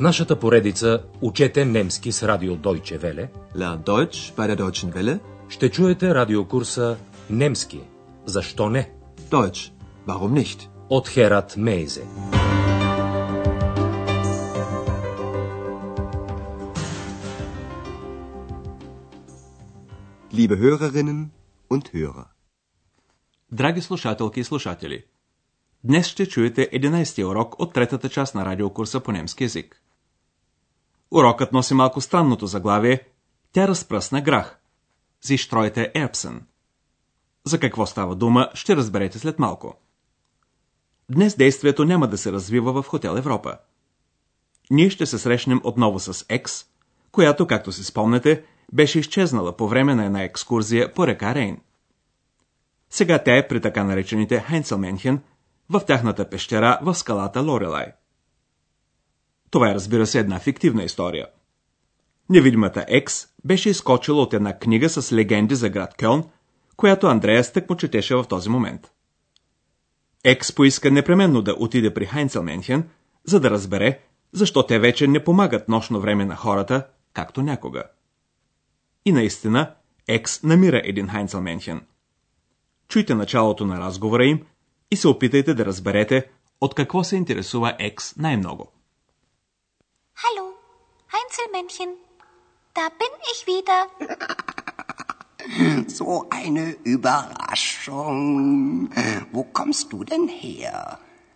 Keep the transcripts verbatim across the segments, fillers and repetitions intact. В нашата поредица учете немски с радио Deutsche Welle. Lern Deutsch bei der Deutschen Welle. Ще чуете радиокурса Немски. Защо не? Deutsch. Warum nicht? От Херат Мейзе. Liebe Hörerinnen und Hörer. Драги слушателки и слушатели, днес ще чуете единайсети урок от третата част на радиокурса по немски език. Урокът носи малко странното заглавие «Тя разпръсна грах» – «Sie streute Erbsen». За какво става дума, ще разберете след малко. Днес действието няма да се развива в Хотел Европа. Ние ще се срещнем отново с Екс, която, както си спомнете, беше изчезнала по време на една екскурзия по река Рейн. Сега тя е при така наречените Хайнцелменхен, в тяхната пещера в скалата Лорелай. Това е, разбира се, една фиктивна история. Невидимата Екс беше изкочила от една книга с легенди за град Кълн, която Андреас тъкмо четеше в този момент. Екс поиска непременно да отиде при Хайнцелменхен, за да разбере защо те вече не помагат нощно време на хората, както някога. И наистина, Екс намира един Хайнцелменхен. Чуйте началото на разговора им и се опитайте да разберете от какво се интересува Екс най-много. Hallo, Heinzelmännchen, da bin ich wieder. So eine Überraschung. Wo kommst du denn her?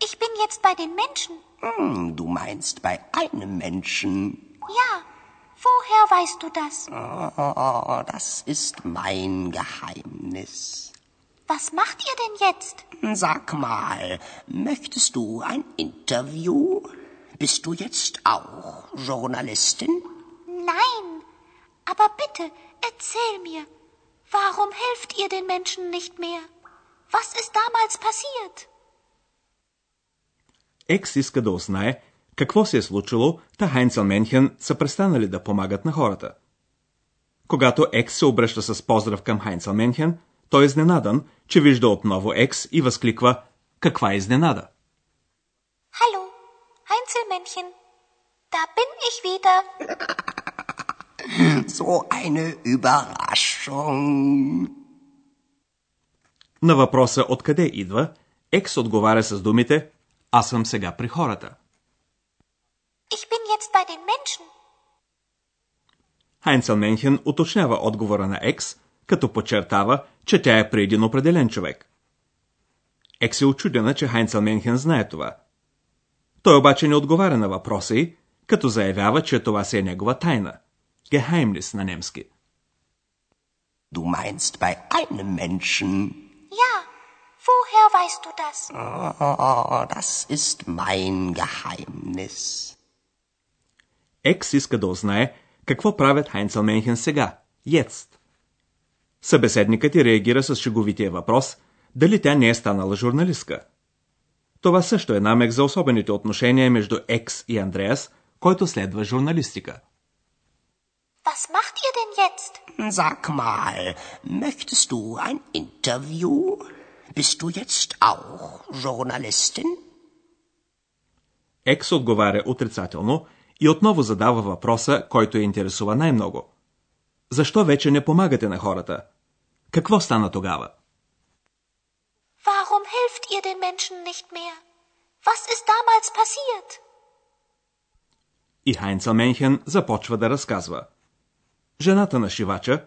Ich bin jetzt bei den Menschen. Hm, du meinst bei einem Menschen? Ja, woher weißt du das? Oh, das ist mein Geheimnis. Was macht ihr denn jetzt? Sag mal, möchtest du ein Interview? Bist du jetzt auch Journalistin? Nein, aber bitte, erzähl mir, warum helft ihr den Menschen nicht mehr? Was ist damals passiert? Екс иска да узнае какво се е случило, та Хайнцелменхен са престанали да помагат на хората. Когато Екс се обръща с поздрав към Хайнцелменхен, той е изненадан, че вижда отново Екс и възкликва: „Каква е изненада?“ Hallo, Heinzelmännchen, da bin ich wieder. So eine Überraschung. На въпроса откъде идва, Екс отговаря с думите: „Аз съм сега при хората.“ Ich bin jetzt bei den Menschen. Хайнцелменхен уточнява отговора на Екс, като подчертава, че тя е при един определен човек. Екс е учудена, че Хайнцелменхен знае това. Той обаче не отговаря на въпроса й, като заявява, че това си е негова тайна. Гехаймнис на немски. Du meinst bei einem Menschen? Ja, woher weißt du das? Oh, das ist mein Geheimnis. Екс иска да узнае какво правят Хайнцелменхен сега, jetzt. Събеседникът и реагира с шеговития въпрос дали тя не е станала журналистка. Това също е намек за особените отношения между Екс и Андреас, който следва журналистика. Was macht ihr denn jetzt? Sag mal, möchtest du ein Interview? Bist du jetzt auch Journalistin? Екс отговаря отрицателно и отново задава въпроса, който я интересува най-много. Защо вече не помагате на хората? Какво стана тогава? Warum helft ihr den Menschen nicht mehr? Was ist damals passiert? И Хайнцелменхен започва да разказва. Жената на шивача,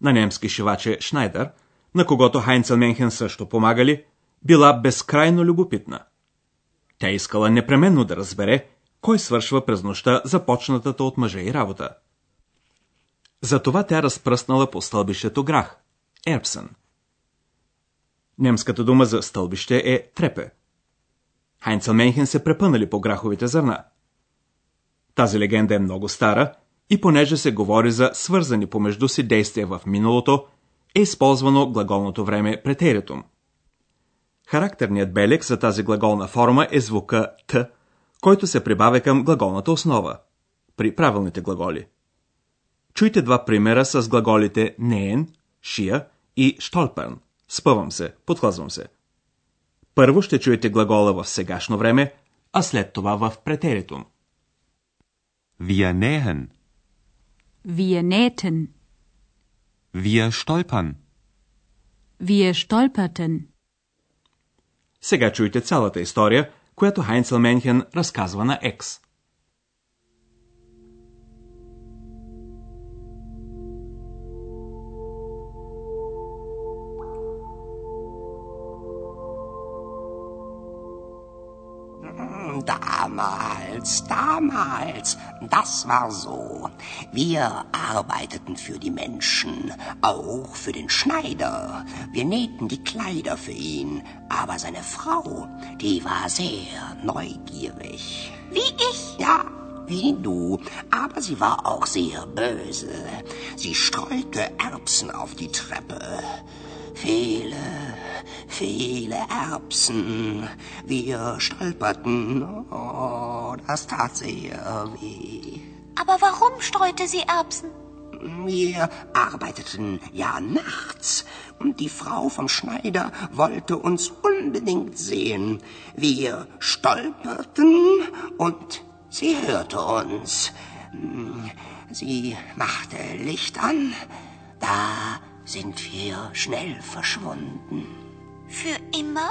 на немски шивач е Шнайдър, на когото Хайнцелменхен също помагали, била безкрайно любопитна. Тя искала непременно да разбере кой свършва през нощта започнатата от мъжа и работа. Затова тя разпръснала по стълбището грах – Ербсен. Немската дума за стълбище е трепе. Хайнцелменхен се препънали по граховите зърна. Тази легенда е много стара и понеже се говори за свързани помежду си действия в миналото, е използвано глаголното време претеритум. Характерният белег за тази глаголна форма е звука Т, който се прибавя към глаголната основа при правилните глаголи. Чуйте два примера с глаголите неен, шия и штолперн. Спъвам се, подхлъзвам се. Първо ще чуете глагола в сегашно време, а след това в претеритум. Wir nähen. Wir nähten. Wir stolpern. Wir stolperten. Сега чуйте цялата история, която Хайнцелменхен разказва на Екс. Damals, damals, das war so. Wir arbeiteten für die Menschen, auch für den Schneider. Wir nähten die Kleider für ihn, aber seine Frau, die war sehr neugierig. Wie ich? Ja, wie du, aber sie war auch sehr böse. Sie streute Erbsen auf die Treppe. Viele, viele Erbsen. Wir stolperten. Oh, das tat sehr weh. Aber warum streute sie Erbsen? Wir arbeiteten ja nachts. Und die Frau vom Schneider wollte uns unbedingt sehen. Wir stolperten und sie hörte uns. Sie machte Licht an. Da sind wir schnell verschwunden. Für immer?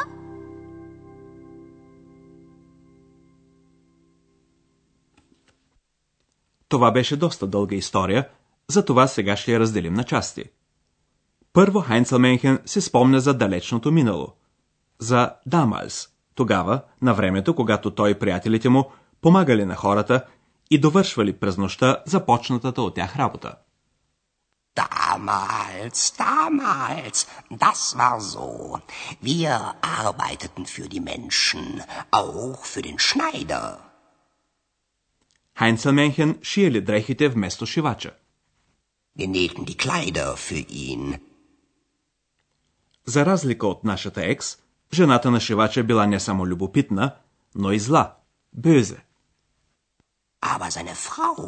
Това беше доста дълга история, затова сега ще я разделим на части. Първо Хайнцелменхен се спомня за далечното минало. За Дамалс, тогава, на времето, когато той и приятелите му помагали на хората и довършвали през нощта започнатата от тях работа. Damals, damals, das war so. Wir arbeiteten für die Menschen, auch für den Schneider. Хайнцелменхен шиели дрехите вместо шивача. Wir nähten die Kleider für ihn. За разлика от нашата Екс, жената на шивача била не само любопитна, но и зла, бърза. Aber seine Frau,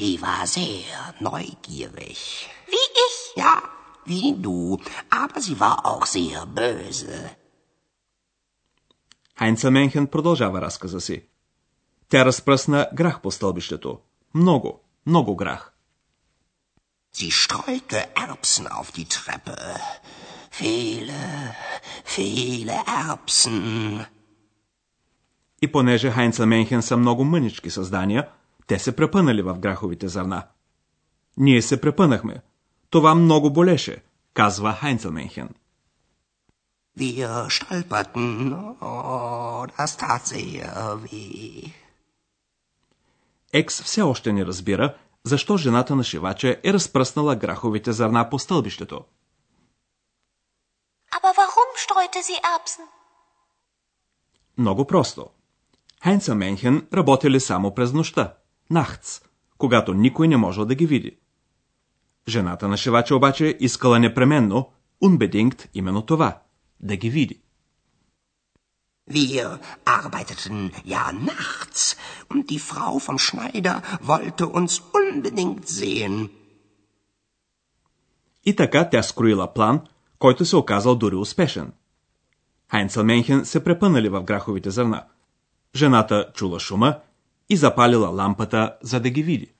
die war sehr neugierig. Wie ich? Ja, wie du, aber sie war auch sehr böse. Хайнцелменхен продължава разказа си. Тя разпръсна грах по стълбището. Много, много грах. Sie streute Erbsen auf die Treppe. Viele, viele Erbsen. И понеже Хайнцелменхен са много мънички създания, те се препънали в граховите зърна. Ние се препънахме. Това много болеше, казва Хайнцелменхен. Wir stolperten, oh, das tat sehr weh. Екс все още не разбира, защо жената на шивача е разпръснала граховите зърна по стълбището. Aber warum streute sie Erbsen? Много просто. Хайнцелменхен работели само през нощта, нахц, когато никой не можел да ги види. Жената на шивача обаче искала непременно, unbedingt, именно това, да ги види. Wir arbeiteten ja nachts und die Frau vom Schneider wollte uns unbedingt sehen. И така тя скроила план, който се оказал дори успешен. Хайнцелменхен се препънали в граховите зърна. Жената чула шума и запалила лампата, за да ги види.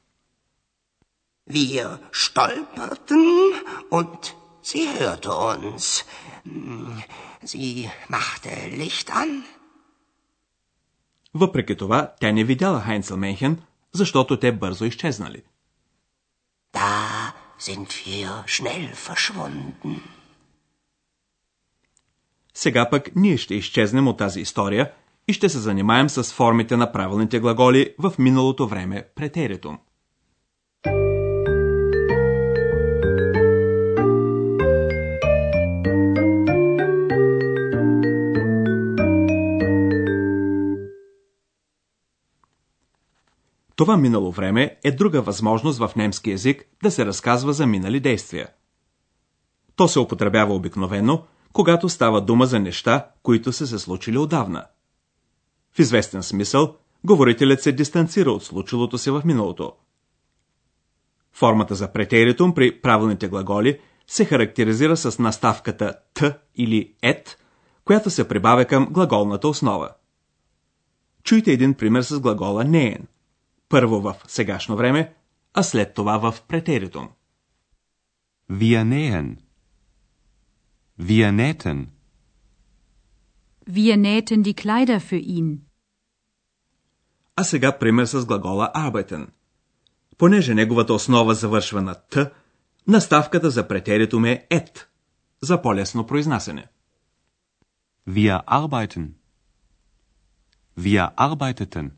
Wir stolperten und sie hörte uns. Sie machte Licht an. Въпреки това, тя не видяла Хайнцелменхен, защото те бързо изчезнали. Da sind wir schnell verschwunden. Сега пък ние ще изчезнем от тази история и ще се занимаем с формите на правилните глаголи в миналото време претеритум. Това минало време е друга възможност в немски език да се разказва за минали действия. То се употребява обикновено, когато става дума за неща, които са се случили отдавна. В известен смисъл, говорителят се дистанцира от случилото се в миналото. Формата за претеритум при правилните глаголи се характеризира с наставката «т» или «ет», която се прибавя към глаголната основа. Чуйте един пример с глагола «неен». Първо в сегашно време, а след това в претеритум. Wir nähen. Wir nähten. Wir nähten die Kleider für ihn. А сега пример с глагола arbeiten. Понеже неговата основа завършва на Т, наставката за претеритум е et, за по-лесно произнасяне. Wir arbeiten. Wir arbeiteten.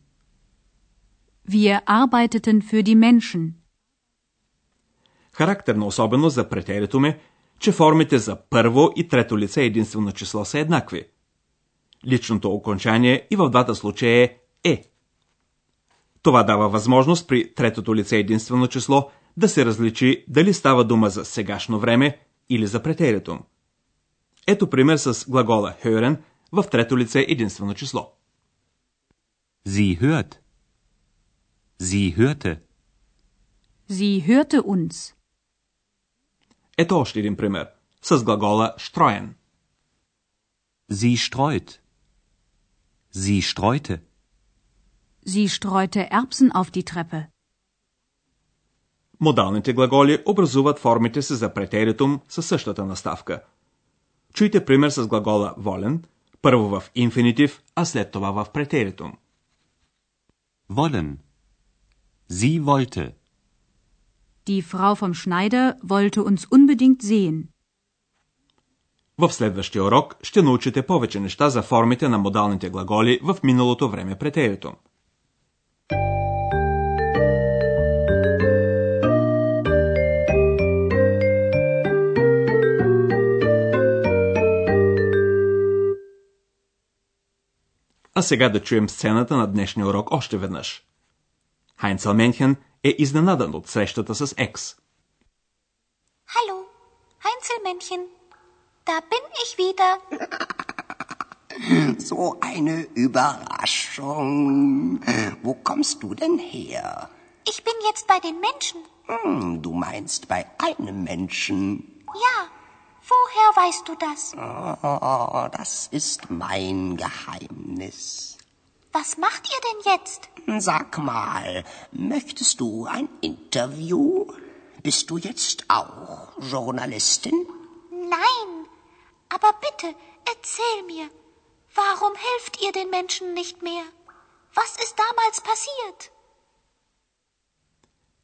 Wir arbeiteten für die Menschen. Характерна особеност за претеритум е, че формите за първо и трето лице единствено число са еднакви. Личното окончание и в двата случая е е. Това дава възможност при третото лице единствено число да се различи дали става дума за сегашно време или за претеритум. Ето пример с глагола hören в трето лице единствено число. Sie hört. Sie hörte. Sie hörte uns. Ето още един пример с глагола streuen. Sie streut. Sie streute. Sie streute Erbsen auf die Treppe. Модалните глаголи образуват формите си за претеритум със същата наставка. Чуйте пример с глагола wollen, първо в инфинитив, а след това в претеритум. Wollen. Sie wollte. Die Frau vom Schneider wollte uns unbedingt sehen. В следващия урок ще научите повече неща за формите на модалните глаголи в миналото време претеритум. А сега да чуем сцената на днешния урок още веднъж. Хайнцелменхен е изненадан от срещата с Екс. Hallo, Хайнцелменхен. Da bin ich wieder. So eine Überraschung. Wo kommst du denn her? Ich bin jetzt bei den Menschen. Hm, du meinst bei einem Menschen. Ja, woher weißt du das? Oh, das ist mein Geheimnis. Was macht ihr denn jetzt? Sag mal, möchtest du ein Interview? Bist du jetzt auch Journalistin? Nein, aber bitte, erzähl mir, warum helft ihr den Menschen nicht mehr? Was ist damals passiert?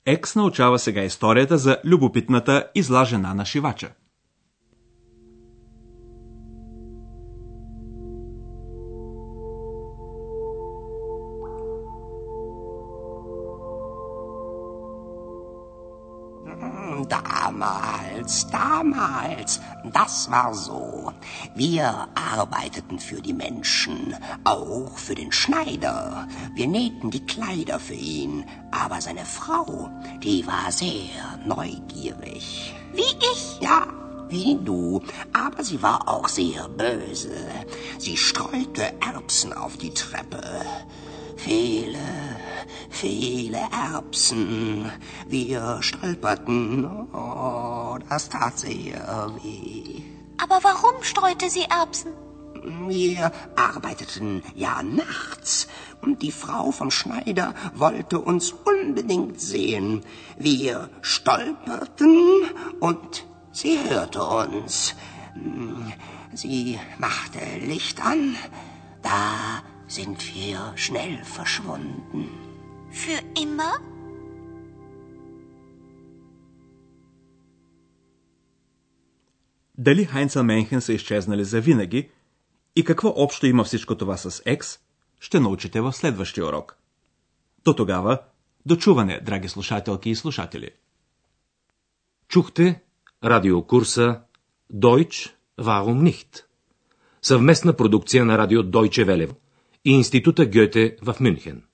Екс научава сега историята за любопитната и зла жена на шивача. Damals, damals, das war so. Wir arbeiteten für die Menschen, auch für den Schneider. Wir nähten die Kleider für ihn, aber seine Frau, die war sehr neugierig. Wie ich? Ja, wie du, aber sie war auch sehr böse. Sie streute Erbsen auf die Treppe. Viele, viele Erbsen. Wir stolperten. Oh, das tat sehr weh. Aber warum streute sie Erbsen? Wir arbeiteten ja nachts. Und die Frau vom Schneider wollte uns unbedingt sehen. Wir stolperten und sie hörte uns. Sie machte Licht an. Da sind wir schnell verschwunden. Für immer? Дали Хайнцелменхен са изчезнали завинаги и какво общо има всичко това с Екс, ще научите в следващия урок. До тогава, до чуване, драги слушателки и слушатели. Чухте радиокурса Deutsch, warum nicht? Съвместна продукция на радио Deutsche Welle и Института Гьоте в Мюнхен.